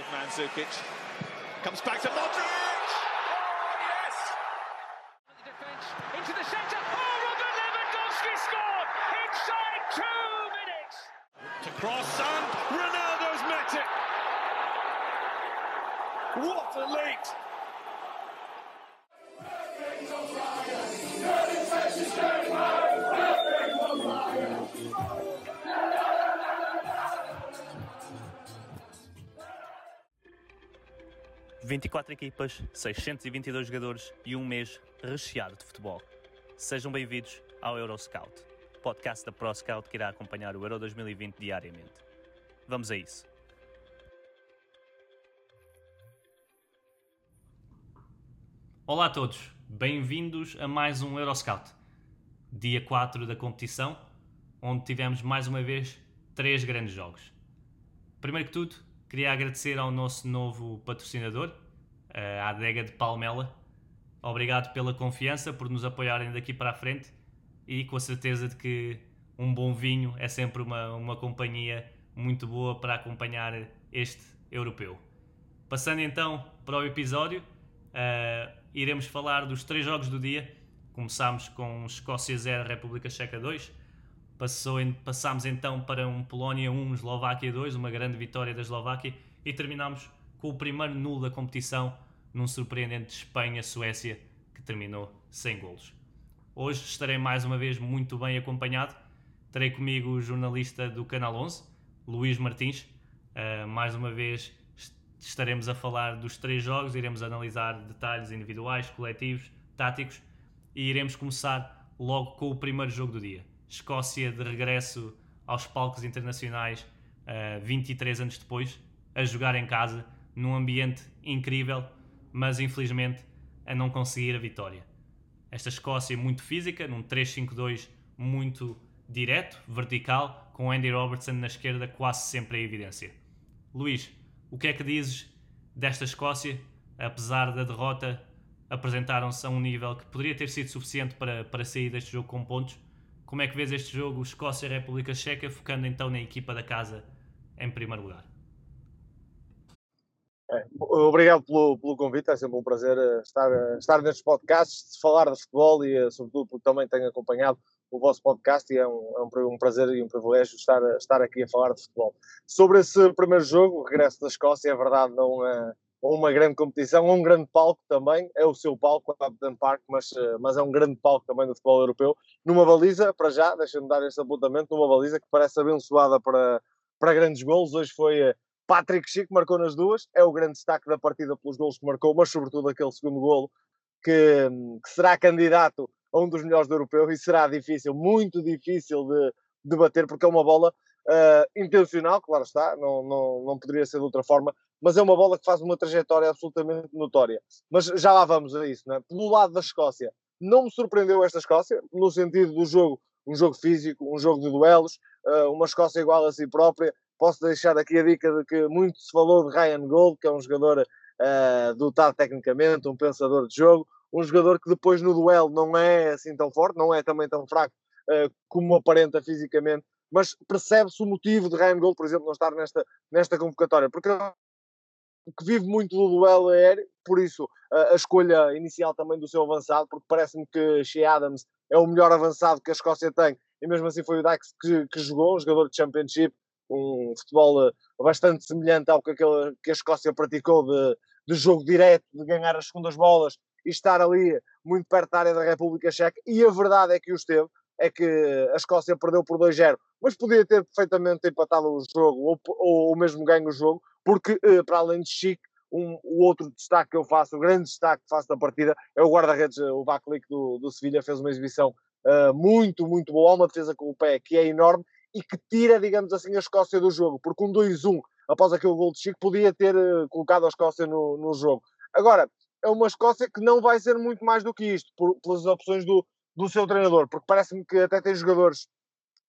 of Mandzukic. Comes back to Modric! Oh, yes! The defense into the centre. Oh, Robert Lewandowski scored! Inside 2 minutes! To cross, and Ronaldo's met it! What a leap! ...24 equipas, 622 jogadores e um mês recheado de futebol. Sejam bem-vindos ao Euroscout, podcast da ProScout que irá acompanhar o Euro 2020 diariamente. Vamos a isso. Olá a todos, bem-vindos a mais um Euroscout. Dia 4 da competição, onde tivemos mais uma vez 3 grandes jogos. Primeiro que tudo, queria agradecer ao nosso novo patrocinador, a adega de Palmela. Obrigado pela confiança, por nos apoiarem daqui para a frente e com a certeza de que um bom vinho é sempre uma companhia muito boa para acompanhar este europeu. Passando então para o episódio, iremos falar dos 3 jogos do dia. Começámos com Escócia 0, República Checa 2. Passámos então para um Polónia 1, Eslováquia 2, uma grande vitória da Eslováquia, e terminámos com o primeiro nulo da competição num surpreendente Espanha-Suécia que terminou sem golos. Hoje estarei mais uma vez muito bem acompanhado. Terei comigo o jornalista do Canal 11, Luís Martins. Mais uma vez estaremos a falar dos 3 jogos, iremos analisar detalhes individuais, coletivos, táticos e iremos começar logo com o primeiro jogo do dia. Escócia de regresso aos palcos internacionais 23 anos depois, a jogar em casa, num ambiente incrível, mas infelizmente a não conseguir a vitória. Esta Escócia muito física, num 3-5-2 muito direto, vertical, com Andy Robertson na esquerda quase sempre a evidência. Luís, o que é que dizes desta Escócia? Apesar da derrota, apresentaram-se a um nível que poderia ter sido suficiente para sair deste jogo com pontos. Como é que vês este jogo, Escócia e República Checa, focando então na equipa da casa em primeiro lugar? Obrigado pelo convite, é sempre um prazer estar nestes podcasts, falar de futebol e sobretudo porque também tenho acompanhado o vosso podcast e é um prazer e um privilégio estar aqui a falar de futebol. Sobre esse primeiro jogo, o regresso da Escócia, é verdade, não é uma grande competição, um grande palco também, é o seu palco, o Hampden Park, mas é um grande palco também do futebol europeu, numa baliza, para já, deixa-me dar esse apontamento, numa baliza que parece abençoada para grandes golos. Hoje foi Patrik Schick, marcou nas duas, é o grande destaque da partida pelos golos que marcou, mas sobretudo aquele segundo golo, que será candidato a um dos melhores do europeu e será difícil, muito difícil de bater, porque é uma bola intencional, claro está, não poderia ser de outra forma, mas é uma bola que faz uma trajetória absolutamente notória. Mas já lá vamos a isso, não é? Pelo lado da Escócia, não me surpreendeu esta Escócia, no sentido do jogo, um jogo físico, um jogo de duelos, uma Escócia igual a si própria. Posso deixar aqui a dica de que muito se falou de Ryan Gauld, que é um jogador dotado tecnicamente, um pensador de jogo, um jogador que depois no duelo não é assim tão forte, não é também tão fraco como aparenta fisicamente, mas percebe-se o motivo de Ryan Gauld, por exemplo, não estar nesta convocatória, porque que vive muito do duelo aéreo, por isso a escolha inicial também do seu avançado, porque parece-me que Shea Adams é o melhor avançado que a Escócia tem, e mesmo assim foi o Dax que jogou, um jogador de Championship, um futebol bastante semelhante ao que a Escócia praticou de jogo direto, de ganhar as segundas bolas e estar ali muito perto da área da República Checa, e a verdade é que o esteve, é que a Escócia perdeu por 2-0, mas podia ter perfeitamente empatado o jogo, ou mesmo ganho o jogo, porque, para além de Schick, o outro destaque que eu faço, o grande destaque que faço da partida, é o guarda-redes, o Václik do Sevilha, fez uma exibição muito, muito boa, uma defesa com o pé que é enorme e que tira, digamos assim, a Escócia do jogo, porque um 2-1 após aquele gol de Schick podia ter colocado a Escócia no jogo. Agora, é uma Escócia que não vai ser muito mais do que isto, pelas opções do seu treinador, porque parece-me que até tem jogadores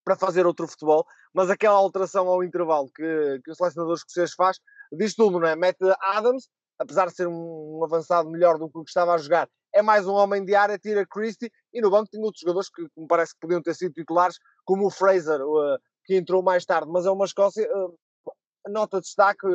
para fazer outro futebol, mas aquela alteração ao intervalo que o selecionador escocês faz, diz tudo, não é? Mete Adams, apesar de ser um avançado melhor do que o que estava a jogar, é mais um homem de área, tira Christie, e no banco tem outros jogadores que me parece que podiam ter sido titulares, como o Fraser, que entrou mais tarde, mas é uma Escócia nota de destaque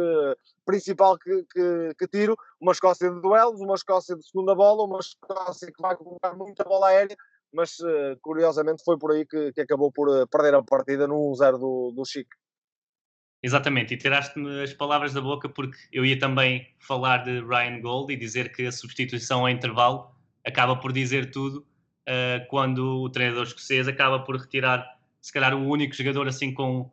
principal que tiro, uma Escócia de duelos, uma Escócia de segunda bola, uma Escócia que vai colocar muita bola aérea, mas curiosamente foi por aí que acabou por perder a partida no 1-0 do Schick. Exatamente, e tiraste-me as palavras da boca, porque eu ia também falar de Ryan Gauld e dizer que a substituição ao intervalo acaba por dizer tudo, quando o treinador escocês acaba por retirar, se calhar, o único jogador assim com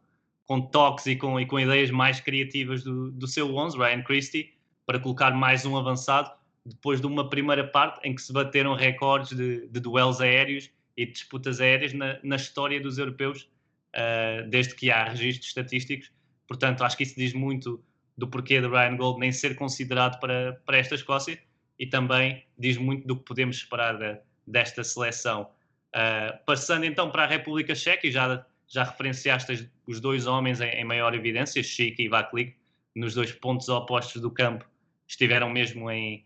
toques e com ideias mais criativas do seu 11, Ryan Christie, para colocar mais um avançado, depois de uma primeira parte em que se bateram recordes de duelos aéreos e de disputas aéreas na história dos europeus, desde que há registros estatísticos. Portanto, acho que isso diz muito do porquê de Ryan Gauld nem ser considerado para esta Escócia, e também diz muito do que podemos esperar desta seleção. Passando então para a República Checa, e já referenciaste os dois homens em maior evidência, Schick e Václik, nos dois pontos opostos do campo, estiveram mesmo em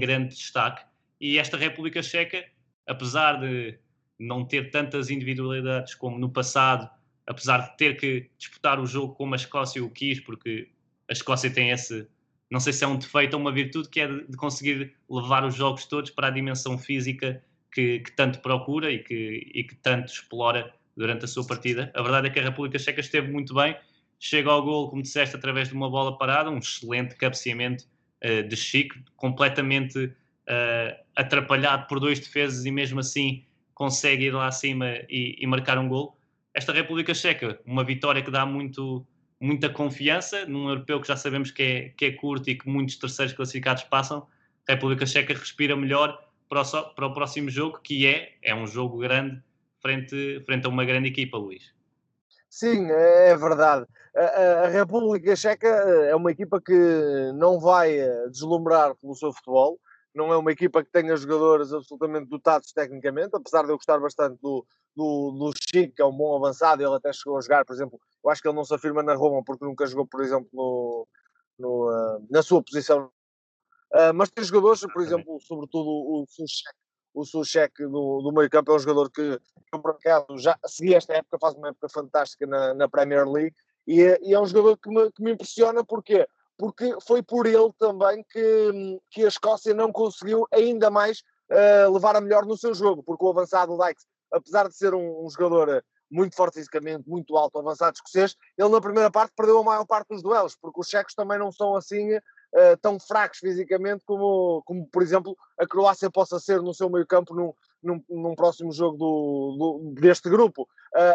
grande destaque. E esta República Checa, apesar de não ter tantas individualidades como no passado, apesar de ter que disputar o jogo como a Escócia o quis, porque a Escócia tem esse, não sei se é um defeito ou uma virtude, que é de conseguir levar os jogos todos para a dimensão física que tanto procura e que tanto explora durante a sua partida. A verdade é que a República Checa esteve muito bem, chega ao golo, como disseste, através de uma bola parada, um excelente cabeceamento de Schick, completamente atrapalhado por dois defesas, e mesmo assim consegue ir lá acima e marcar um golo. Esta República Checa, uma vitória que dá muita confiança num europeu que já sabemos que é curto e que muitos terceiros classificados passam. A República Checa respira melhor para o próximo jogo, que é um jogo grande frente a uma grande equipa, Luís. Sim, é verdade. A República Checa é uma equipa que não vai deslumbrar pelo seu futebol, não é uma equipa que tenha jogadores absolutamente dotados tecnicamente, apesar de eu gostar bastante do Schick, que é um bom avançado. Ele até chegou a jogar, por exemplo, eu acho que ele não se afirma na Roma porque nunca jogou, por exemplo, na sua posição, mas tem jogadores, por exemplo, sobretudo o Sušek do meio campo, é um jogador que eu, por acaso, já segui esta época, faz uma época fantástica na Premier League, e é um jogador que me impressiona. Porquê? Porque foi por ele também que a Escócia não conseguiu ainda mais levar a melhor no seu jogo, porque o avançado Dykes, apesar de ser um jogador muito forte fisicamente, muito alto, avançado escocês, ele na primeira parte perdeu a maior parte dos duelos, porque os checos também não são assim tão fracos fisicamente como, por exemplo, a Croácia possa ser no seu meio campo num próximo jogo deste grupo.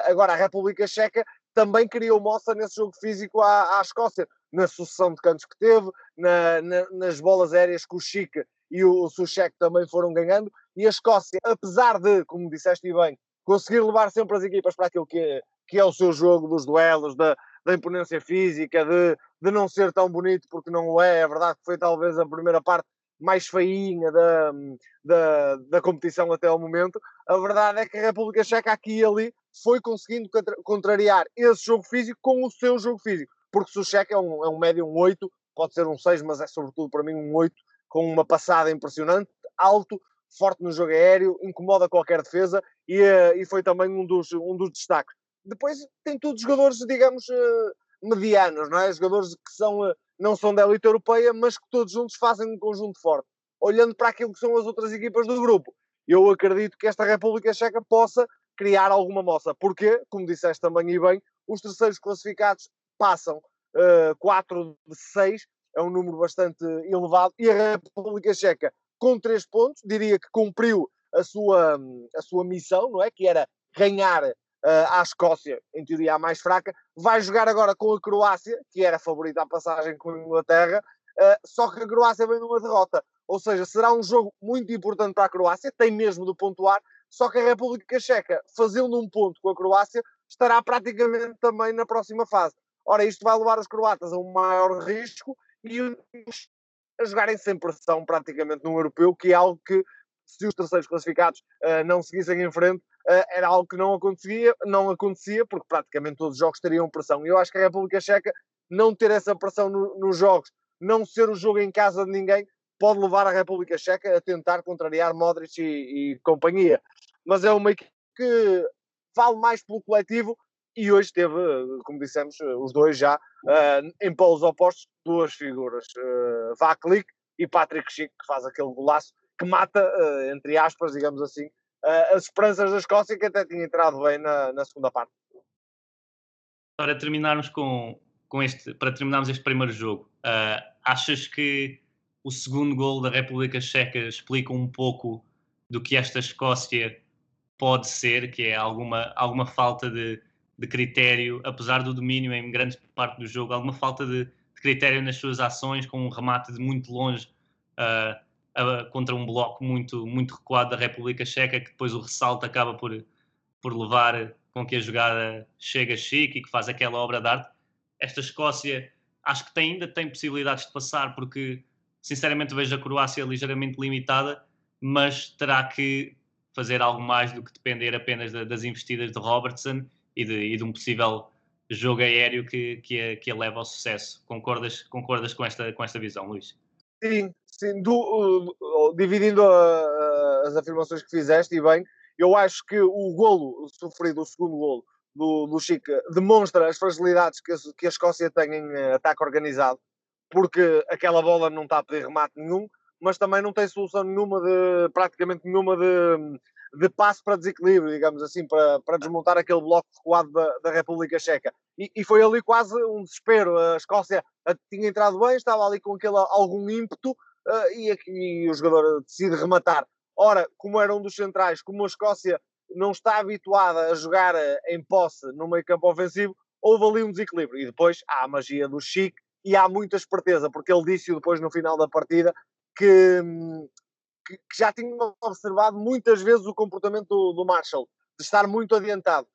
Agora, a República Checa também criou moça nesse jogo físico à Escócia, na sucessão de cantos que teve, nas bolas aéreas que o Schick e o Sušek também foram ganhando, e a Escócia, apesar de, como disseste bem, conseguir levar sempre as equipas para aquilo que é o seu jogo, dos duelos, da imponência física, de não ser tão bonito, porque não o é verdade que foi talvez a primeira parte mais feinha da competição até ao momento. A verdade é que a República Checa aqui e ali foi conseguindo contrariar esse jogo físico com o seu jogo físico, porque o Sušek é um médio, um 8, pode ser um 6, mas é sobretudo para mim um 8, com uma passada impressionante, alto, forte no jogo aéreo, incomoda qualquer defesa, e foi também um dos destaques. Depois tem todos jogadores, digamos, medianos, não é? Jogadores que não são da elite europeia, mas que todos juntos fazem um conjunto forte. Olhando para aquilo que são as outras equipas do grupo, eu acredito que esta República Checa possa criar alguma moça. Porque, como disseste também e bem, os terceiros classificados passam, 4 de 6, é um número bastante elevado, e a República Checa, com 3 pontos, diria que cumpriu a sua missão, não é? Que era ganhar à Escócia, em teoria a mais fraca. Vai jogar agora com a Croácia, que era a favorita à passagem com a Inglaterra, só que a Croácia vem numa derrota, ou seja, será um jogo muito importante para a Croácia, tem mesmo de pontuar, só que a República Checa, fazendo um ponto com a Croácia, estará praticamente também na próxima fase. Ora, isto vai levar os croatas a um maior risco e os a jogarem sem pressão praticamente num europeu, que é algo que, se os terceiros classificados não seguissem em frente, era algo que não acontecia, porque praticamente todos os jogos teriam pressão. E eu acho que a República Checa não ter essa pressão nos jogos, não ser o jogo em casa de ninguém, pode levar a República Checa a tentar contrariar Modric e companhia. Mas é uma equipe que vale mais pelo coletivo e hoje teve, como dissemos, os dois já em polos opostos, duas figuras, Václik e Patrik Schick, que faz aquele golaço que mata, entre aspas, digamos assim, as esperanças da Escócia, que até tinha entrado bem na segunda parte. Para terminarmos este primeiro jogo, achas que o segundo golo da República Checa explica um pouco do que esta Escócia pode ser, que é alguma falta de critério, apesar do domínio em grande parte do jogo, alguma falta de critério nas suas ações, com um remate de muito longe contra um bloco muito, muito recuado da República Checa, que depois o ressalto acaba por levar com que a jogada chega chique e que faz aquela obra de arte. Esta Escócia acho que ainda tem possibilidades de passar, porque sinceramente vejo a Croácia ligeiramente limitada, mas terá que fazer algo mais do que depender apenas das investidas de Robertson e de um possível jogo aéreo que a leva ao sucesso. Concordas com esta visão, Luís? Sim. Dividindo as afirmações que fizeste, e bem, eu acho que o golo sofrido, o segundo golo do Schick, demonstra as fragilidades que a Escócia tem em ataque organizado, porque aquela bola não está a pedir remate nenhum, mas também não tem solução praticamente nenhuma de passo para desequilíbrio, digamos assim, para desmontar aquele bloco recuado da República Checa. E foi ali quase um desespero. A Escócia tinha entrado bem, estava ali com algum ímpeto, e o jogador decide rematar. Ora, como era um dos centrais, como a Escócia não está habituada a jogar em posse no meio campo ofensivo, houve ali um desequilíbrio. E depois há a magia do Schick e há muita esperteza, porque ele disse depois no final da partida que já tinha observado muitas vezes o comportamento do Marshall, de estar muito adiantado.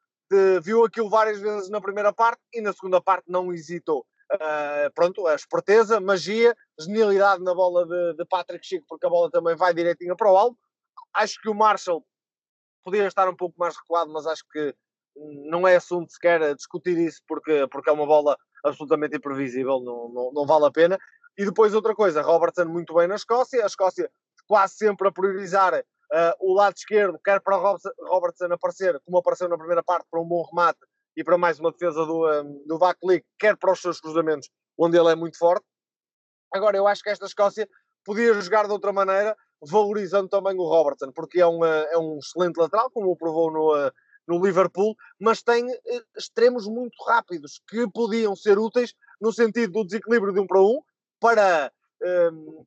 Viu aquilo várias vezes na primeira parte e na segunda parte não hesitou. Pronto, a esperteza, magia, genialidade na bola de Patrik Schick, porque a bola também vai direitinha para o alvo. Acho que o Marshall podia estar um pouco mais recuado, mas acho que não é assunto sequer discutir isso, porque é uma bola absolutamente imprevisível, não vale a pena. E depois outra coisa, Robertson muito bem na Escócia, a Escócia quase sempre a priorizar o lado esquerdo, quer para Robertson aparecer, como apareceu na primeira parte, para um bom remate e para mais uma defesa do Václik, quer para os seus cruzamentos, onde ele é muito forte. Agora, eu acho que esta Escócia podia jogar de outra maneira, valorizando também o Robertson, porque é um excelente lateral, como o provou no Liverpool, mas tem extremos muito rápidos, que podiam ser úteis no sentido do desequilíbrio de um para um, para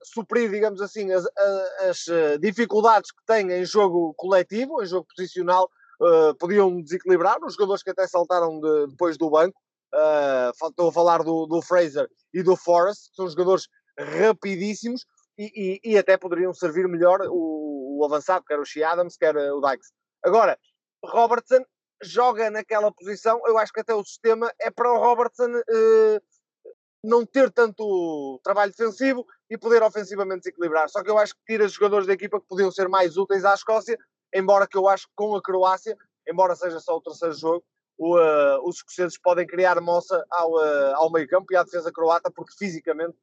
suprir, digamos assim, as dificuldades que têm em jogo coletivo, em jogo posicional. Podiam desequilibrar os jogadores que até saltaram depois do banco. Estou a falar do Fraser e do Forrest, que são jogadores rapidíssimos e até poderiam servir melhor o avançado, quer o Shea Adams, quer o Dykes. Agora, Robertson joga naquela posição. Eu acho que até o sistema é para o Robertson não ter tanto trabalho defensivo e poder ofensivamente desequilibrar. Só que eu acho que tira jogadores da equipa que podiam ser mais úteis à Escócia, embora que eu acho que com a Croácia, embora seja só o terceiro jogo, os escoceses podem criar moça ao meio campo e à defesa croata, porque fisicamente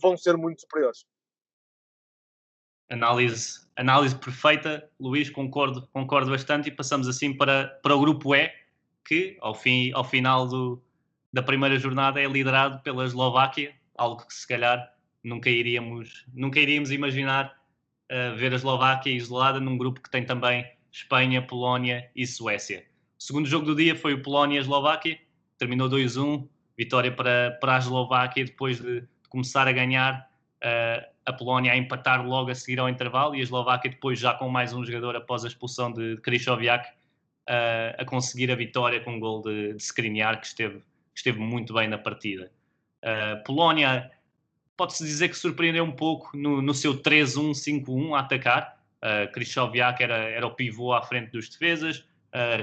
vão ser muito superiores. Análise perfeita, Luís, concordo bastante, e passamos assim para o grupo E, que ao final da primeira jornada é liderado pela Eslováquia, algo que se calhar nunca iríamos imaginar, ver a Eslováquia isolada num grupo que tem também Espanha, Polónia e Suécia. O segundo jogo do dia foi o Polónia-Eslováquia, terminou 2-1, vitória para a Eslováquia depois de começar a ganhar, a Polónia a empatar logo a seguir ao intervalo, e a Eslováquia depois já com mais um jogador após a expulsão de Krychowiak a conseguir a vitória com um gol de Škriniar, que esteve muito bem na partida. Polónia, pode-se dizer que surpreendeu um pouco no seu 3-1-5-1 a atacar. Krychowiak era o pivô à frente dos defesas,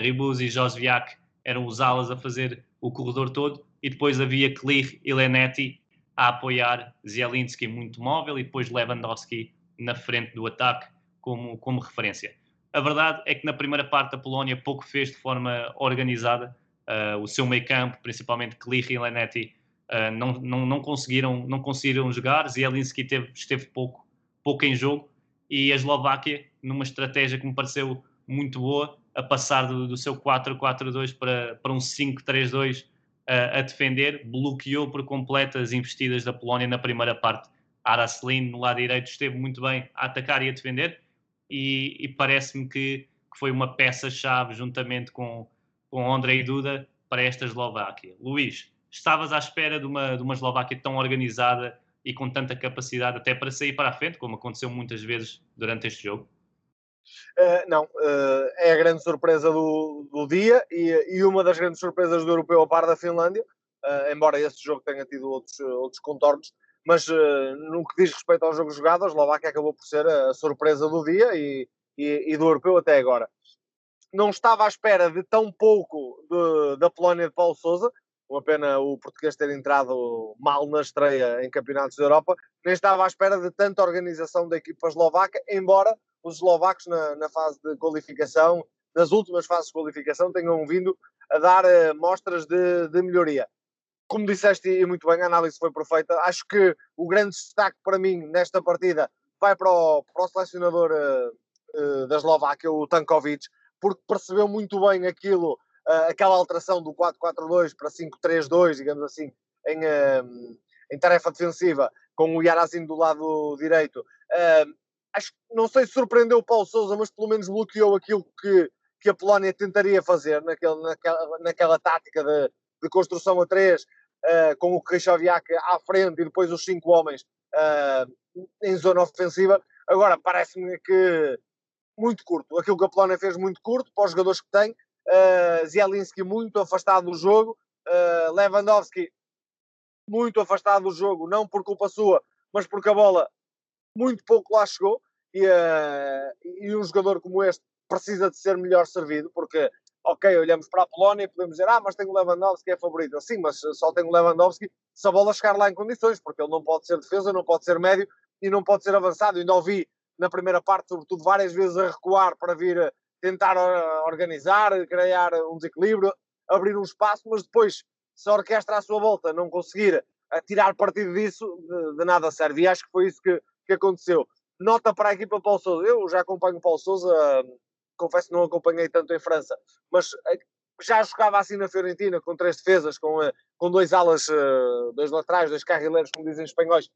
Ribuz e Josviak eram os alas a fazer o corredor todo, e depois havia Klich e Lenetti a apoiar Zielinski muito móvel, e depois Lewandowski na frente do ataque como referência. A verdade é que na primeira parte a Polónia pouco fez de forma organizada. O seu meio campo, principalmente Klich e Lenetti, não conseguiram jogar. Zielinski esteve pouco em jogo, e a Eslováquia, numa estratégia que me pareceu muito boa, a passar do seu 4-4-2 para um 5-3-2 a defender, bloqueou por completo as investidas da Polónia na primeira parte. Araslin, no lado direito, esteve muito bem a atacar e a defender, e parece-me que foi uma peça-chave juntamente com André e Duda para esta Eslováquia. Luís, estavas à espera de uma Eslováquia tão organizada e com tanta capacidade até para sair para a frente, como aconteceu muitas vezes durante este jogo? Não, é a grande surpresa do dia e uma das grandes surpresas do europeu a par da Finlândia, embora este jogo tenha tido outros contornos, mas no que diz respeito ao jogo jogado, a Eslováquia acabou por ser a surpresa do dia e do europeu até agora. Não estava à espera de tão pouco da Polónia de Paulo Sousa, uma pena o português ter entrado mal na estreia em campeonatos da Europa, nem estava à espera de tanta organização da equipa eslovaca, embora os eslovacos na fase de qualificação, nas últimas fases de qualificação, tenham vindo a dar mostras de melhoria. Como disseste, e muito bem, a análise foi perfeita. Acho que o grande destaque para mim nesta partida vai para o selecionador da Eslováquia, o Tankovic, porque percebeu muito bem aquela alteração do 4-4-2 para 5-3-2, digamos assim, em tarefa defensiva, com o Yarasin do lado direito. Acho que, não sei se surpreendeu o Paulo Sousa, mas pelo menos bloqueou aquilo que a Polónia tentaria fazer naquela tática de construção a 3, com o Krychowiak à frente e depois os 5 homens em zona ofensiva. Agora, parece-me que muito curto. Aquilo que a Polónia fez, muito curto, para os jogadores que tem. Zielinski muito afastado do jogo, Lewandowski muito afastado do jogo, não por culpa sua, mas porque a bola muito pouco lá chegou, e um jogador como este precisa de ser melhor servido, porque ok, olhamos para a Polónia e podemos dizer mas tem o Lewandowski, é favorito. Sim, mas só tem o Lewandowski se a bola chegar lá em condições, porque ele não pode ser defesa, não pode ser médio e não pode ser avançado. Ainda ouvi na primeira parte, sobretudo, várias vezes a recuar para vir tentar organizar, criar um desequilíbrio, abrir um espaço, mas depois, se a orquestra à sua volta não conseguir tirar partido disso, de nada serve. E acho que foi isso que aconteceu. Nota para a equipa Paulo Sousa. Eu já acompanho o Paulo Sousa, confesso que não acompanhei tanto em França, mas já jogava assim na Fiorentina, com 3 defesas, com 2 alas, 2 laterais, 2 carrileiros, como dizem os espanhóis,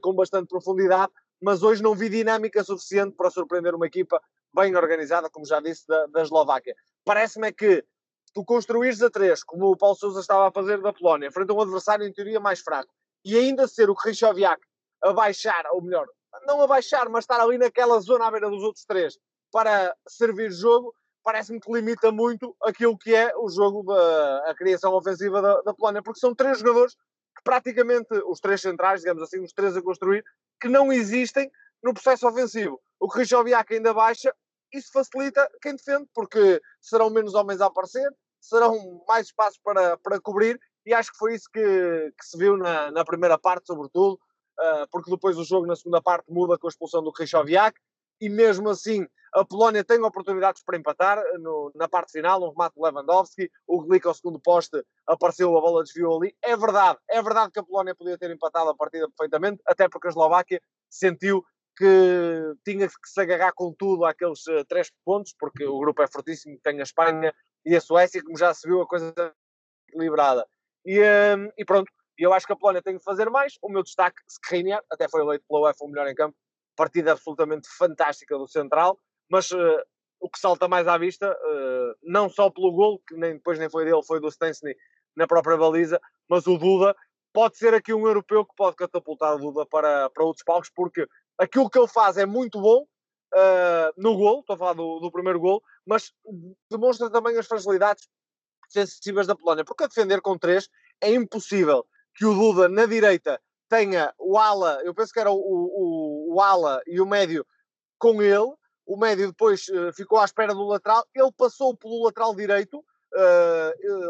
com bastante profundidade, mas hoje não vi dinâmica suficiente para surpreender uma equipa bem organizada, como já disse, da Eslováquia. Parece-me que tu construires a 3, como o Paulo Sousa estava a fazer da Polónia, frente a um adversário em teoria mais fraco, e ainda ser o Krychowiak a baixar, ou melhor, não a baixar, mas estar ali naquela zona à beira dos outros 3 para servir jogo, parece-me que limita muito aquilo que é o jogo a criação ofensiva da Polónia, porque são 3 jogadores que praticamente, os 3 centrais, digamos assim, os 3 a construir, que não existem no processo ofensivo. O Krychowiak ainda baixa. Isso facilita quem defende, porque serão menos homens a aparecer, serão mais espaços para cobrir, e acho que foi isso que se viu na primeira parte, sobretudo, porque depois o jogo na segunda parte muda com a expulsão do Krychowiak, e mesmo assim a Polónia tem oportunidades para empatar na parte final, um remate de Lewandowski, o Klich ao segundo poste apareceu, a bola desviou ali. É verdade que a Polónia podia ter empatado a partida perfeitamente, até porque a Eslováquia sentiu que tinha que se agarrar com tudo àqueles 3 pontos, porque o grupo é fortíssimo, tem a Espanha e a Suécia, como já se viu, a coisa equilibrada. E pronto, eu acho que a Polónia tem que fazer mais. O meu destaque, Škriniar, até foi eleito pela UEFA o melhor em campo, partida absolutamente fantástica do central, mas o que salta mais à vista, não só pelo golo, que nem foi dele, foi do Szczęsny na própria baliza, mas o Duda, pode ser aqui um europeu que pode catapultar o Duda para outros palcos, porque aquilo que ele faz é muito bom no golo, estou a falar do primeiro golo, mas demonstra também as fragilidades defensivas da Polónia, porque a defender com 3 é impossível que o Duda na direita tenha o ala, eu penso que era o ala e o médio com ele, o médio depois ficou à espera do lateral, ele passou pelo lateral direito,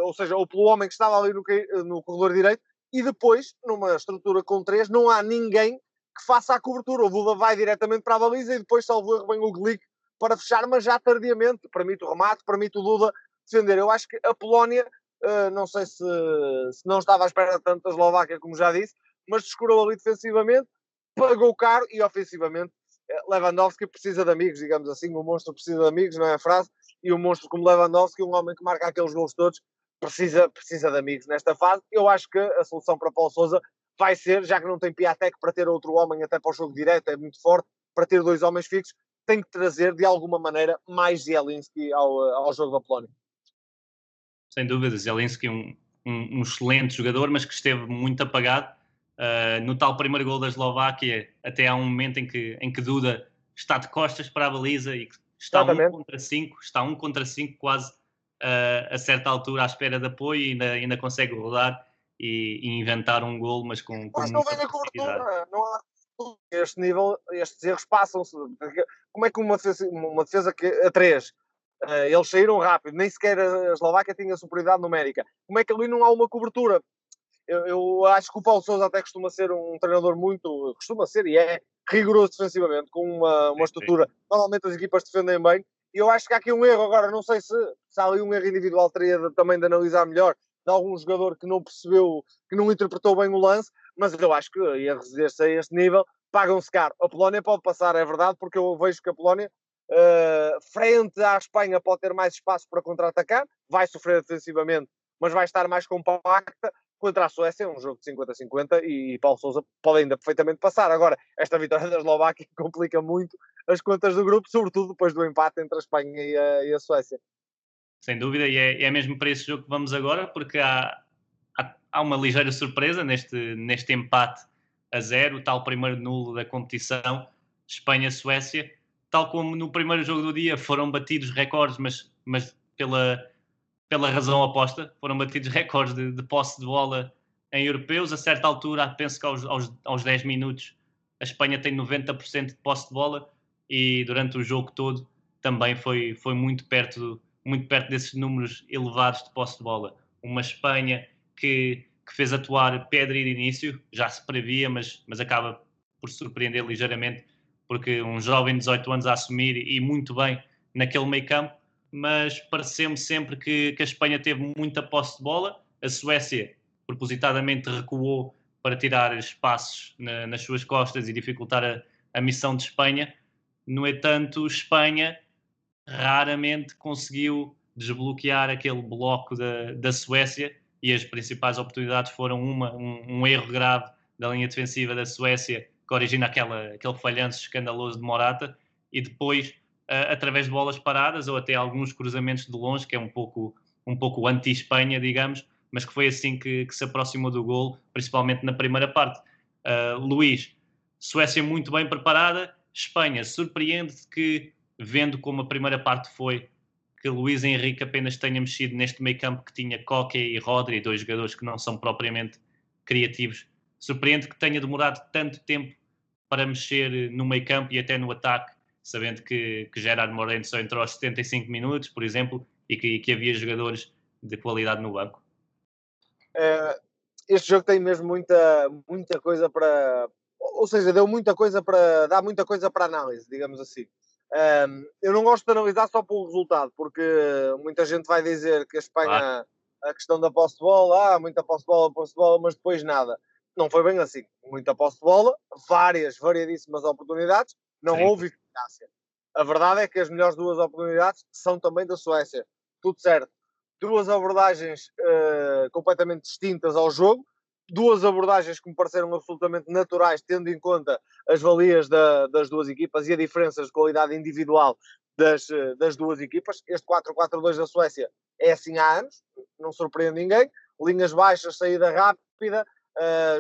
ou seja, ou pelo homem que estava ali no corredor direito, e depois, numa estrutura com 3, não há ninguém que faça a cobertura. O Duda vai diretamente para a baliza e depois salvo erro bem o Klich para fechar, mas já tardiamente, permite o remate, permite o Duda defender. Eu acho que a Polónia, não sei se não estava à espera tanto da Eslováquia, como já disse, mas descurou ali defensivamente, pagou caro e ofensivamente Lewandowski precisa de amigos, digamos assim, o monstro precisa de amigos, não é a frase? E um monstro como Lewandowski, um homem que marca aqueles gols todos, precisa de amigos nesta fase. Eu acho que a solução para Paulo Sousa vai ser, já que não tem Piatek para ter outro homem até para o jogo direto, é muito forte, para ter dois homens fixos, tem que trazer de alguma maneira mais Zielinski ao jogo da Polónia. Sem dúvida, Zielinski é um excelente jogador, mas que esteve muito apagado. No tal primeiro gol da Eslováquia, até há um momento em que Duda está de costas para a baliza e está 1 contra 5 quase a certa altura à espera de apoio e ainda consegue rodar e inventar um golo, mas com mas não vem a cobertura, não há este nível, estes erros passam-se. Como é que uma defesa que a 3, eles saíram rápido, nem sequer a Eslováquia tinha superioridade numérica, como é que ali não há uma cobertura? Eu acho que o Paulo Sousa até costuma ser um treinador e é rigoroso defensivamente, com uma estrutura. Normalmente as equipas defendem bem, e eu acho que há aqui um erro. Agora, não sei se há ali um erro individual, teria também de analisar melhor, de algum jogador que não percebeu, que não interpretou bem o lance, mas eu acho que erros destes a este nível pagam-se caro. A Polónia pode passar, é verdade, porque eu vejo que a Polónia, frente à Espanha, pode ter mais espaço para contra-atacar, vai sofrer defensivamente, mas vai estar mais compacta. Contra a Suécia, é um jogo de 50-50 e Paulo Sousa pode ainda perfeitamente passar. Agora, esta vitória da Eslováquia complica muito as contas do grupo, sobretudo depois do empate entre a Espanha e a Suécia. Sem dúvida, e é mesmo para esse jogo que vamos agora, porque há uma ligeira surpresa neste empate a 0, tal primeiro nulo da competição, Espanha-Suécia. Tal como no primeiro jogo do dia foram batidos recordes, mas pela razão oposta, foram batidos recordes de posse de bola em europeus. A certa altura, penso que aos 10 minutos, a Espanha tem 90% de posse de bola e durante o jogo todo também foi muito perto desses números elevados de posse de bola. Uma Espanha que fez atuar Pedri de início, já se previa, mas acaba por surpreender ligeiramente, porque um jovem de 18 anos a assumir e muito bem naquele meio campo. Mas pareceu-me sempre que a Espanha teve muita posse de bola. A Suécia propositadamente recuou para tirar espaços nas suas costas e dificultar a missão de Espanha. No entanto, Espanha raramente conseguiu desbloquear aquele bloco da Suécia, e as principais oportunidades foram um erro grave da linha defensiva da Suécia, que origina aquele falhanço escandaloso de Morata, e depois através de bolas paradas ou até alguns cruzamentos de longe, que é um pouco anti-Espanha, digamos, mas que foi assim que se aproximou do golo, principalmente na primeira parte. Luís, Suécia muito bem preparada, Espanha surpreende-te que, vendo como a primeira parte foi, que Luís Henrique apenas tenha mexido neste meio campo que tinha Koke e Rodri, dois jogadores que não são propriamente criativos. Surpreende que tenha demorado tanto tempo para mexer no meio campo e até no ataque, sabendo que Gerard Moreno só entrou aos 75 minutos, por exemplo, e que havia jogadores de qualidade no banco. Este jogo tem mesmo muita coisa para... Ou seja, dá muita coisa para análise, digamos assim. Eu não gosto de analisar só pelo resultado, porque muita gente vai dizer que a Espanha, a questão da posse de bola, muita posse de bola, mas depois nada. Não foi bem assim. Muita posse de bola, variadíssimas oportunidades, não houve eficácia. A verdade é que as melhores duas oportunidades são também da Suécia. Tudo certo. Duas abordagens completamente distintas ao jogo. Duas abordagens que me pareceram absolutamente naturais, tendo em conta as valias das duas equipas e as diferenças de qualidade individual das duas equipas. Este 4-4-2 da Suécia é assim há anos. Não surpreende ninguém. Linhas baixas, saída rápida.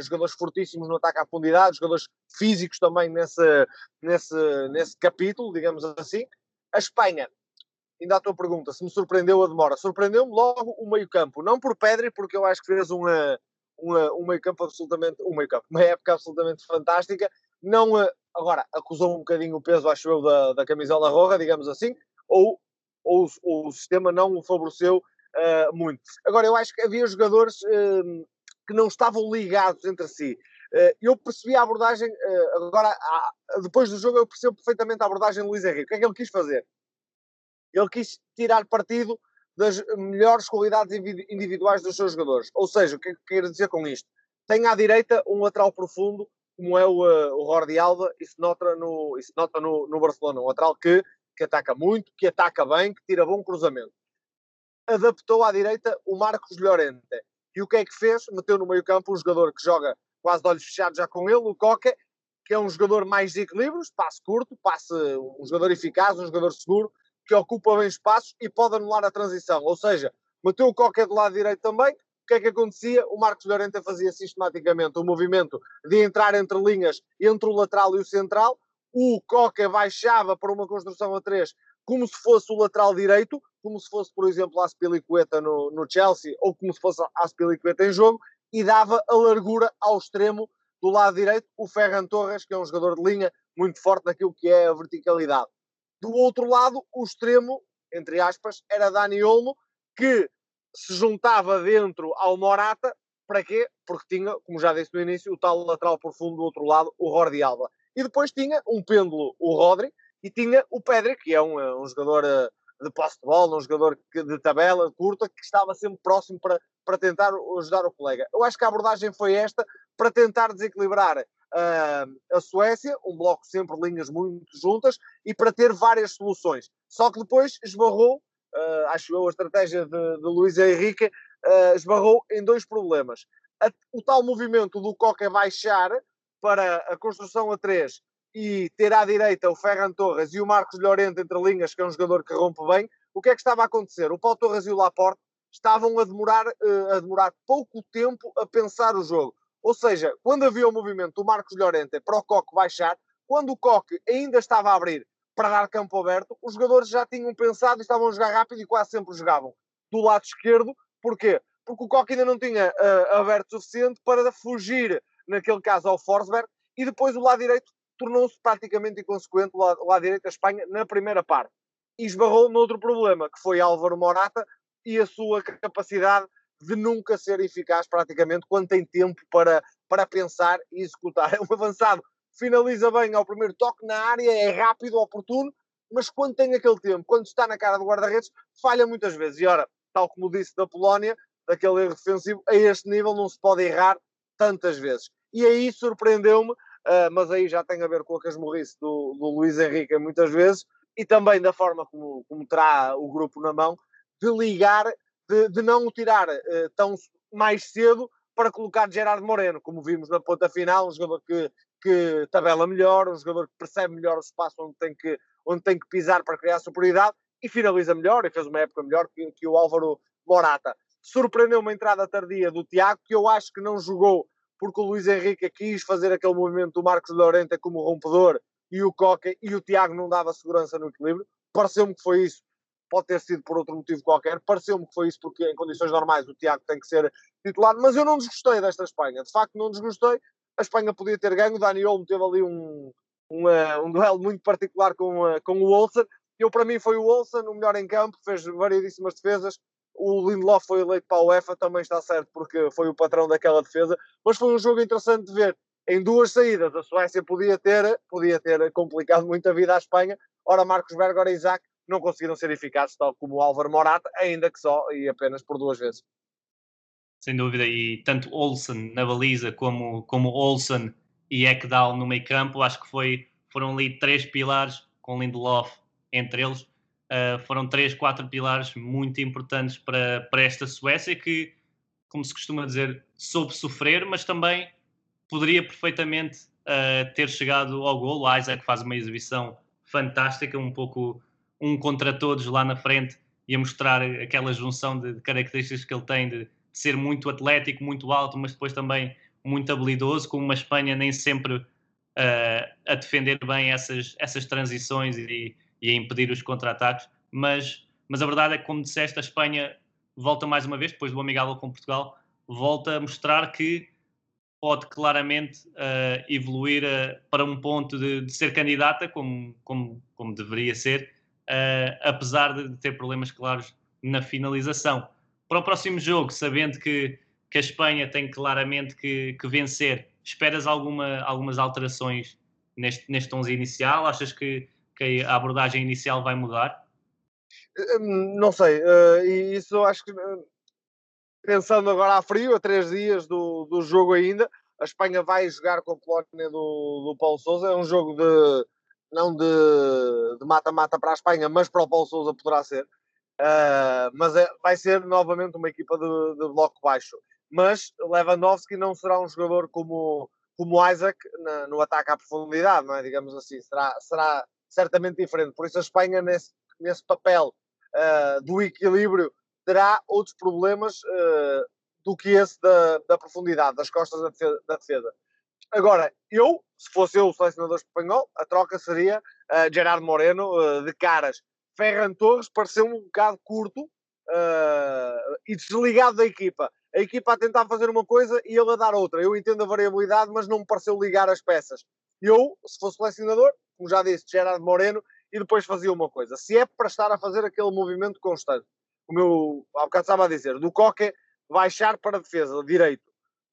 Jogadores fortíssimos no ataque à profundidade, jogadores físicos também nesse capítulo, digamos assim. A Espanha, ainda à tua pergunta, se me surpreendeu a demora, surpreendeu-me logo o meio-campo, não por Pedri, porque eu acho que fez um meio-campo absolutamente, uma época absolutamente fantástica. Não, agora, acusou um bocadinho o peso, acho eu, da camisola roja, digamos assim, ou o sistema não o favoreceu muito. Agora, eu acho que havia jogadores... que não estavam ligados entre si. Eu percebi a abordagem, agora, depois do jogo eu percebo perfeitamente a abordagem de Luís Henrique. O que é que ele quis fazer? Ele quis tirar partido das melhores qualidades individuais dos seus jogadores. Ou seja, o que é que quero dizer com isto? Tem à direita um lateral profundo como é o Jordi Alba, isso nota no Barcelona, um lateral que ataca muito, que ataca bem, que tira bom cruzamento. Adaptou à direita o Marcos Llorente. E o que é que fez? Meteu no meio-campo um jogador que joga quase de olhos fechados já com ele, o Koke, que é um jogador mais de equilíbrios, passe curto, um jogador eficaz, um jogador seguro, que ocupa bem espaços e pode anular a transição. Ou seja, meteu o Koke do lado direito também. O que é que acontecia? O Marcos Llorente fazia sistematicamente o movimento de entrar entre linhas, entre o lateral e o central. O Koke baixava para uma construção a três, como se fosse o lateral direito, como se fosse, por exemplo, a Azpilicueta no Chelsea, ou como se fosse a Azpilicueta em jogo, e dava a largura ao extremo do lado direito, o Ferran Torres, que é um jogador de linha muito forte naquilo que é a verticalidade. Do outro lado, o extremo, entre aspas, era Dani Olmo, que se juntava dentro ao Morata. Para quê? Porque tinha, como já disse no início, o tal lateral profundo do outro lado, o Jordi Alba. E depois tinha um pêndulo, o Rodri, e tinha o Pedri, que é um jogador de posse de bola, um jogador de tabela curta, que estava sempre próximo para tentar ajudar o colega. Eu acho que a abordagem foi esta, para tentar desequilibrar a Suécia, um bloco sempre linhas muito juntas, e para ter várias soluções. Só que depois esbarrou, acho eu, a estratégia de Luís Henrique, esbarrou em dois problemas. O tal movimento do Koke baixar para a construção a três e ter à direita o Ferran Torres e o Marcos Llorente entre linhas, que é um jogador que rompe bem. O que é que estava a acontecer? O Paulo Torres e o Laporte estavam a demorar pouco tempo a pensar o jogo. Ou seja, quando havia o movimento do Marcos Llorente para o Koke baixar, quando o Koke ainda estava a abrir para dar campo aberto, os jogadores já tinham pensado e estavam a jogar rápido e quase sempre jogavam do lado esquerdo. Porquê? Porque o Koke ainda não tinha aberto o suficiente para fugir, naquele caso, ao Forsberg, e depois o lado direito tornou-se praticamente inconsequente, o lado direito da Espanha, na primeira parte. E esbarrou noutro problema, que foi Álvaro Morata e a sua capacidade de nunca ser eficaz, praticamente, quando tem tempo para pensar e executar. É um avançado, finaliza bem ao primeiro toque na área, é rápido, oportuno, mas quando tem aquele tempo, quando está na cara do guarda-redes, falha muitas vezes. E ora, tal como disse da Polónia, daquele erro defensivo, a este nível não se pode errar tantas vezes. E aí surpreendeu-me, mas aí já tem a ver com a casmurrice do Luís Henrique muitas vezes, e também da forma como terá o grupo na mão, de ligar, de não o tirar tão mais cedo para colocar Gerard Moreno, como vimos na ponta final, um jogador que tabela melhor, um jogador que percebe melhor o espaço onde tem que pisar para criar superioridade, e finaliza melhor, e fez uma época melhor que o Álvaro Morata. Surpreendeu uma entrada tardia do Thiago, que eu acho que não jogou porque o Luís Henrique quis fazer aquele movimento do Marcos Llorente como rompedor, e o Koke e o Thiago não dava segurança no equilíbrio. Pareceu-me que foi isso. Pode ter sido por outro motivo qualquer. Pareceu-me que foi isso, porque em condições normais o Thiago tem que ser titular. Mas eu não desgostei desta Espanha. De facto, não desgostei. A Espanha podia ter ganho. O Dani Olmo teve ali um duelo muito particular com o Olsen. Eu, para mim, foi o Olsen o melhor em campo. Fez variedíssimas defesas. O Lindelof foi eleito para a UEFA, também está certo, porque foi o patrão daquela defesa, mas foi um jogo interessante de ver. Em duas saídas, a Suécia podia ter complicado muito a vida à Espanha. Ora Marcos Berg, ora Isak, não conseguiram ser eficazes, tal como o Álvaro Morata, ainda que só e apenas por duas vezes. Sem dúvida, e tanto Olsen na baliza como Olsen e Ekdal no meio campo, acho que foram ali três pilares, com Lindelof entre eles. Foram 3-4 pilares muito importantes para esta Suécia que, como se costuma dizer, soube sofrer, mas também poderia perfeitamente ter chegado ao golo. O Isak faz uma exibição fantástica, um pouco um contra todos lá na frente, e a mostrar aquela junção de características que ele tem de ser muito atlético, muito alto, mas depois também muito habilidoso, com uma Espanha nem sempre a defender bem essas transições e a impedir os contra-ataques, mas a verdade é que, como disseste, a Espanha volta mais uma vez, depois do amigável com Portugal, volta a mostrar que pode claramente evoluir para um ponto de ser candidata, como deveria ser, apesar de ter problemas claros na finalização. Para o próximo jogo, sabendo que a Espanha tem claramente que vencer, esperas algumas alterações neste 11 inicial? Achas que a abordagem inicial vai mudar? Não sei, e isso acho que, pensando agora a frio, a 3 dias do jogo ainda, A Espanha vai jogar com a Polónia do Paulo Sousa. É um jogo não de mata-mata para a Espanha, mas para o Paulo Sousa poderá ser. Vai ser novamente uma equipa de bloco baixo. Mas Lewandowski não será um jogador como Isak no ataque à profundidade, não é? Digamos assim, será certamente diferente. Por isso a Espanha nesse papel do equilíbrio terá outros problemas do que esse da profundidade, das costas da defesa. Agora, se fosse eu o selecionador espanhol, a troca seria Gerard Moreno de caras. Ferran Torres pareceu-me um bocado curto e desligado da equipa. A equipa a tentar fazer uma coisa e ele a dar outra. Eu entendo a variabilidade, mas não me pareceu ligar as peças. Eu, se fosse selecionador, como já disse, Gerard Moreno, e depois fazia uma coisa. Se é para estar a fazer aquele movimento constante, como eu há bocado estava a dizer, do Koke baixar para a defesa, direito,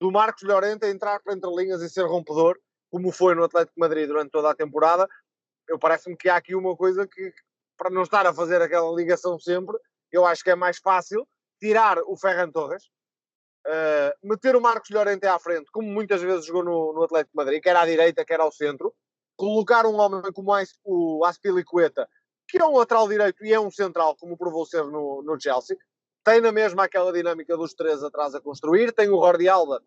do Marcos Llorente a entrar para entre linhas e ser rompedor, como foi no Atlético de Madrid durante toda a temporada, eu parece-me que há aqui uma coisa que, para não estar a fazer aquela ligação sempre, eu acho que é mais fácil tirar o Ferran Torres, meter o Marcos Llorente à frente, como muitas vezes jogou no Atlético de Madrid, quer à direita, quer ao centro, colocar um homem como o Azpilicueta, que é um lateral direito e é um central, como provou ser no Chelsea, tem na mesma aquela dinâmica dos três atrás a construir, tem o Jordi Alba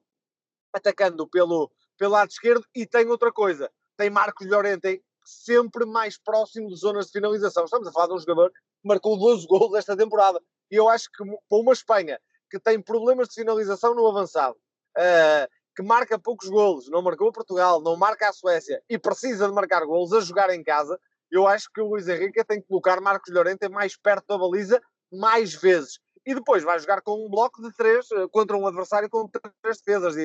atacando pelo lado esquerdo, e tem outra coisa, tem Marcos Llorente sempre mais próximo de zonas de finalização. Estamos a falar de um jogador que marcou 12 gols esta temporada, e eu acho que para uma Espanha que tem problemas de finalização no avançado, que marca poucos golos, não marcou a Portugal, não marca a Suécia, e precisa de marcar golos a jogar em casa, eu acho que o Luís Henrique tem que colocar Marcos Llorente mais perto da baliza mais vezes. E depois vai jogar com um bloco de três contra um adversário com três defesas,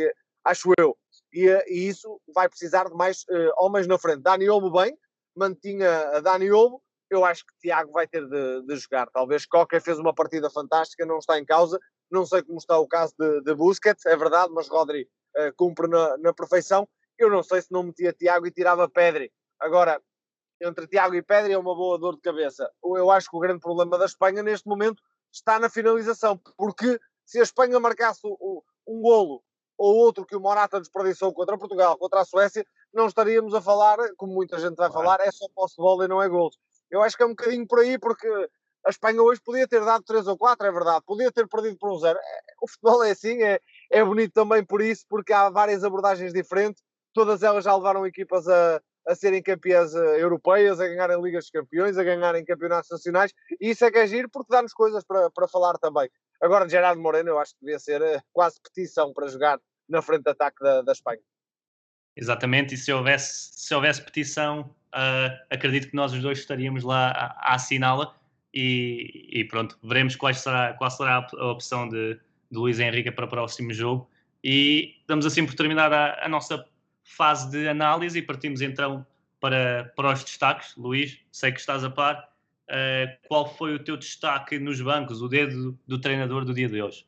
acho eu. E isso vai precisar de mais homens na frente. Dani Olmo bem, mantinha a Dani Olmo. Eu acho que Thiago vai ter de jogar. Talvez Koke fez uma partida fantástica, não está em causa. Não sei como está o caso de Busquets, é verdade, mas Rodri cumpre na perfeição. Eu não sei se não metia Thiago e tirava Pedri. Agora, entre Thiago e Pedri é uma boa dor de cabeça. Eu acho que o grande problema da Espanha neste momento está na finalização, porque se a Espanha marcasse um golo ou outro que o Morata desperdiçou contra Portugal, contra a Suécia, não estaríamos a falar, como muita gente vai falar, é só posse de bola e não é golos. Eu acho que é um bocadinho por aí, porque a Espanha hoje podia ter dado 3 ou 4, é verdade, podia ter perdido por 1-0. O futebol é assim, é bonito também por isso, porque há várias abordagens diferentes, todas elas já levaram equipas a serem campeãs europeias, a ganharem Ligas de Campeões, a ganharem campeonatos nacionais, e isso é que é giro, porque dá-nos coisas para falar também. Agora, Gerard Moreno, eu acho que devia ser quase petição para jogar na frente de ataque da Espanha. Exatamente, e se houvesse petição, acredito que nós os dois estaríamos lá a assiná-la. E pronto, veremos qual será a opção de Luís Henrique para o próximo jogo, e damos assim por terminada a nossa fase de análise e partimos então para os destaques. Luís, sei que estás a par, qual foi o teu destaque nos bancos, o dedo do treinador do dia de hoje?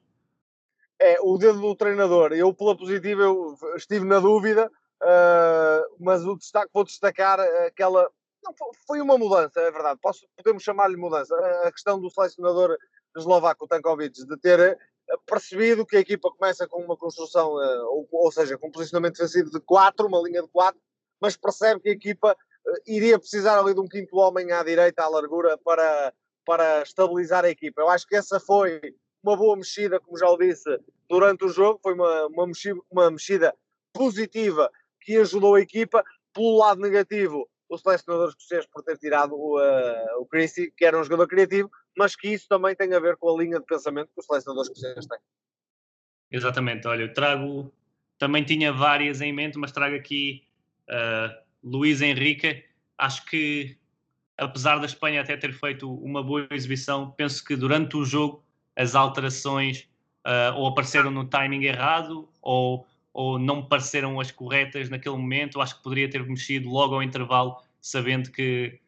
É, o dedo do treinador, eu pela positiva eu estive na dúvida, mas o destaque, vou destacar aquela... Não, foi uma mudança, é verdade. Podemos chamar-lhe mudança. A questão do selecionador eslovaco, Tankovic, de ter percebido que a equipa começa com uma construção, ou seja, com um posicionamento defensivo de 4, uma linha de 4, mas percebe que a equipa iria precisar ali de um quinto homem à direita, à largura, para estabilizar a equipa. Eu acho que essa foi uma boa mexida, como já o disse, durante o jogo. Foi uma mexida positiva que ajudou a equipa. Pelo lado negativo, o selecionador escocês por ter tirado o Chrissy, que era um jogador criativo, mas que isso também tem a ver com a linha de pensamento que o selecionador escocês tem. Exatamente, olha, eu trago, também tinha várias em mente, mas trago aqui Luís Henrique. Acho que, apesar da Espanha até ter feito uma boa exibição, penso que durante o jogo as alterações ou apareceram no timing errado, ou não me pareceram as corretas naquele momento. Acho que poderia ter mexido logo ao intervalo, sabendo que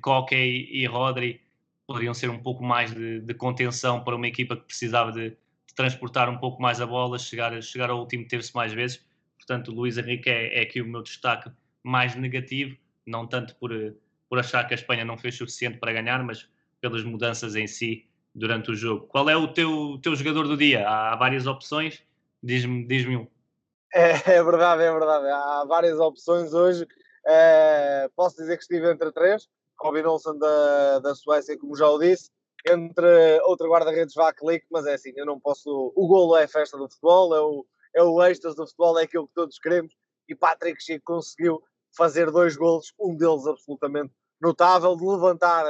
Koke e Rodri poderiam ser um pouco mais de contenção para uma equipa que precisava de transportar um pouco mais a bola, chegar ao último terço mais vezes. Portanto, o Luís Henrique é aqui o meu destaque mais negativo, não tanto por achar que a Espanha não fez suficiente para ganhar, mas pelas mudanças em si durante o jogo. Qual é o teu jogador do dia? Há várias opções, diz-me um. É verdade, é verdade. Há várias opções hoje. Posso dizer que estive entre três. Robin Olsen da Suécia, como já o disse. Entre outro guarda-redes, Václik, mas é assim, eu não posso... O golo é a festa do futebol, é o êxtase do futebol, é aquilo que todos queremos. E Patrik Schick conseguiu fazer dois golos, um deles absolutamente notável, de levantar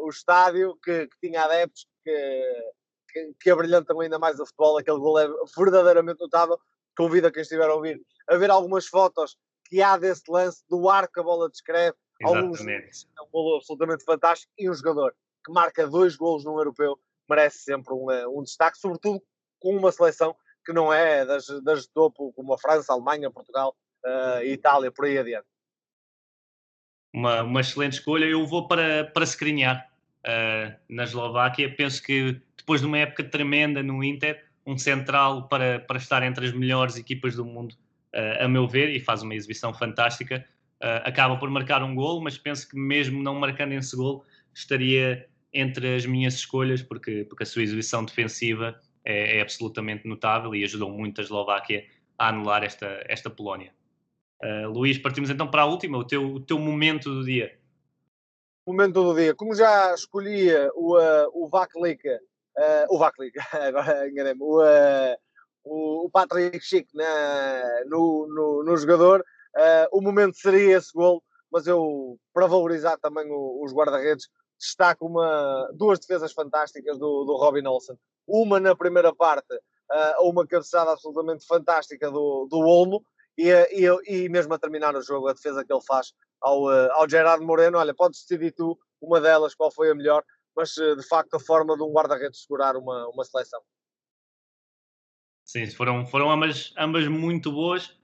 o estádio, que tinha adeptos, que abrilhantam ainda mais o futebol. Aquele golo é verdadeiramente notável. Convido a quem estiver a ouvir a ver algumas fotos que há desse lance, do ar que a bola descreve. Exatamente. É um golo absolutamente fantástico, e um jogador que marca dois golos num europeu merece sempre um destaque, sobretudo com uma seleção que não é das de topo, como a França, a Alemanha, Portugal e Itália, por aí adiante. Uma excelente escolha. Eu vou para Škriniar na Eslováquia. Penso que depois de uma época tremenda no Inter, um central para estar entre as melhores equipas do mundo, a meu ver, e faz uma exibição fantástica. Acaba por marcar um golo, mas penso que mesmo não marcando esse golo, estaria entre as minhas escolhas, porque a sua exibição defensiva é absolutamente notável e ajudou muito a Eslováquia a anular esta Polónia. Luís, partimos então para a última, o teu momento do dia. Momento do dia. Como já escolhi o Václik, agora enganei-me, o Patrik Schick no jogador, o momento seria esse golo, mas eu, para valorizar também os guarda-redes, destaco duas defesas fantásticas do Robin Olsen. Uma na primeira parte, uma cabeçada absolutamente fantástica do Olmo, e mesmo a terminar o jogo, a defesa que ele faz ao Gerard Moreno. Olha, podes decidir tu uma delas, qual foi a melhor, mas de facto a forma de um guarda-redes segurar uma seleção. Sim, foram ambas muito boas.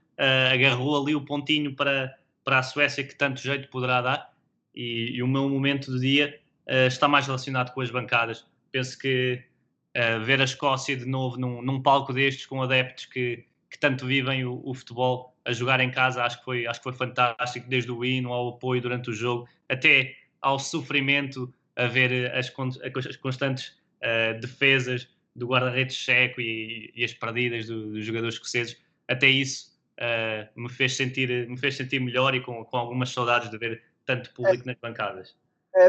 Agarrou ali o pontinho para a Suécia, que tanto jeito poderá dar, e o meu momento do dia está mais relacionado com as bancadas. Penso que ver a Escócia de novo num palco destes, com adeptos que tanto vivem o futebol, a jogar em casa, acho que foi fantástico, desde o hino ao apoio durante o jogo, até ao sofrimento, a ver as constantes defesas do guarda-redes checo e as perdidas dos jogadores escoceses. Até isso me fez sentir melhor, e com algumas saudades de ver tanto público nas bancadas.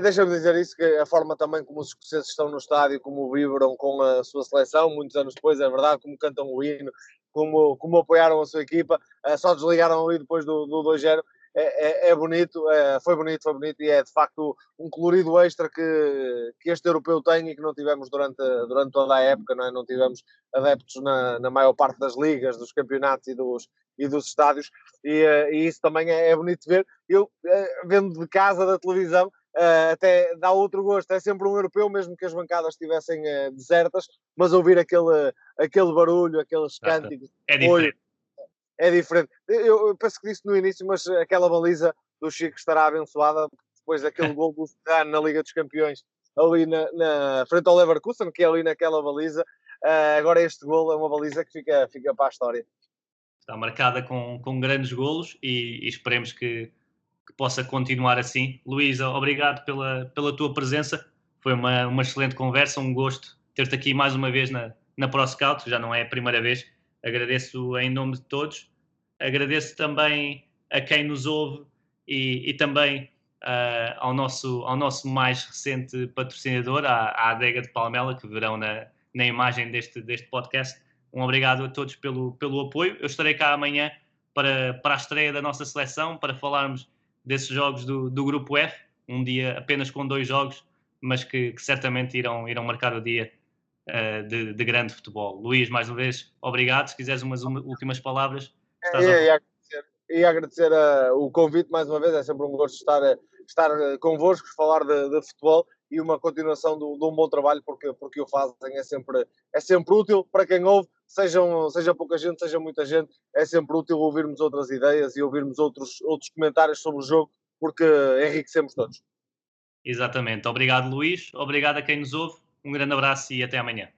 Deixa-me dizer isso, que a forma também como os escoceses estão no estádio, como vibram com a sua seleção, muitos anos depois, é verdade, como cantam o hino, como apoiaram a sua equipa, só desligaram ali depois do 2-0, é bonito, foi bonito, e é de facto um colorido extra que este europeu tem e que não tivemos durante toda a época, não é? Não tivemos adeptos na maior parte das ligas, dos campeonatos e dos estádios, e isso também é bonito ver. Eu, vendo de casa, da televisão, até dá outro gosto. É sempre um europeu, mesmo que as bancadas estivessem desertas, mas ouvir aquele barulho, aqueles cânticos, é diferente. É diferente. Eu penso que disse no início, mas aquela baliza do Chico estará abençoada depois daquele gol do Ferran na Liga dos Campeões, ali na frente ao Leverkusen, que é ali naquela baliza. Agora este gol é uma baliza que fica para a história. Está marcada com grandes golos, e esperemos que possa continuar assim. Luísa, obrigado pela tua presença. Foi uma excelente conversa, um gosto ter-te aqui mais uma vez na ProScout, já não é a primeira vez. Agradeço em nome de todos. Agradeço também a quem nos ouve, e também ao nosso mais recente patrocinador, à Adega de Palmela, que verão na imagem deste podcast. Um obrigado a todos pelo apoio. Eu estarei cá amanhã para a estreia da nossa seleção, para falarmos desses jogos do Grupo F, um dia apenas com 2 jogos, mas que certamente irão marcar o dia de grande futebol. Luís, mais uma vez, obrigado. Se quiseres umas últimas palavras. Agradecer o convite mais uma vez. É sempre um gosto estar convosco, falar de futebol, e uma continuação de um bom trabalho, porque o fazem é sempre útil para quem ouve, seja pouca gente, seja muita gente. É sempre útil ouvirmos outras ideias e ouvirmos outros comentários sobre o jogo, porque enriquecemos todos. Exatamente. Obrigado, Luís. Obrigado a quem nos ouve. Um grande abraço e até amanhã.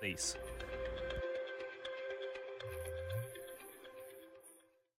É isso.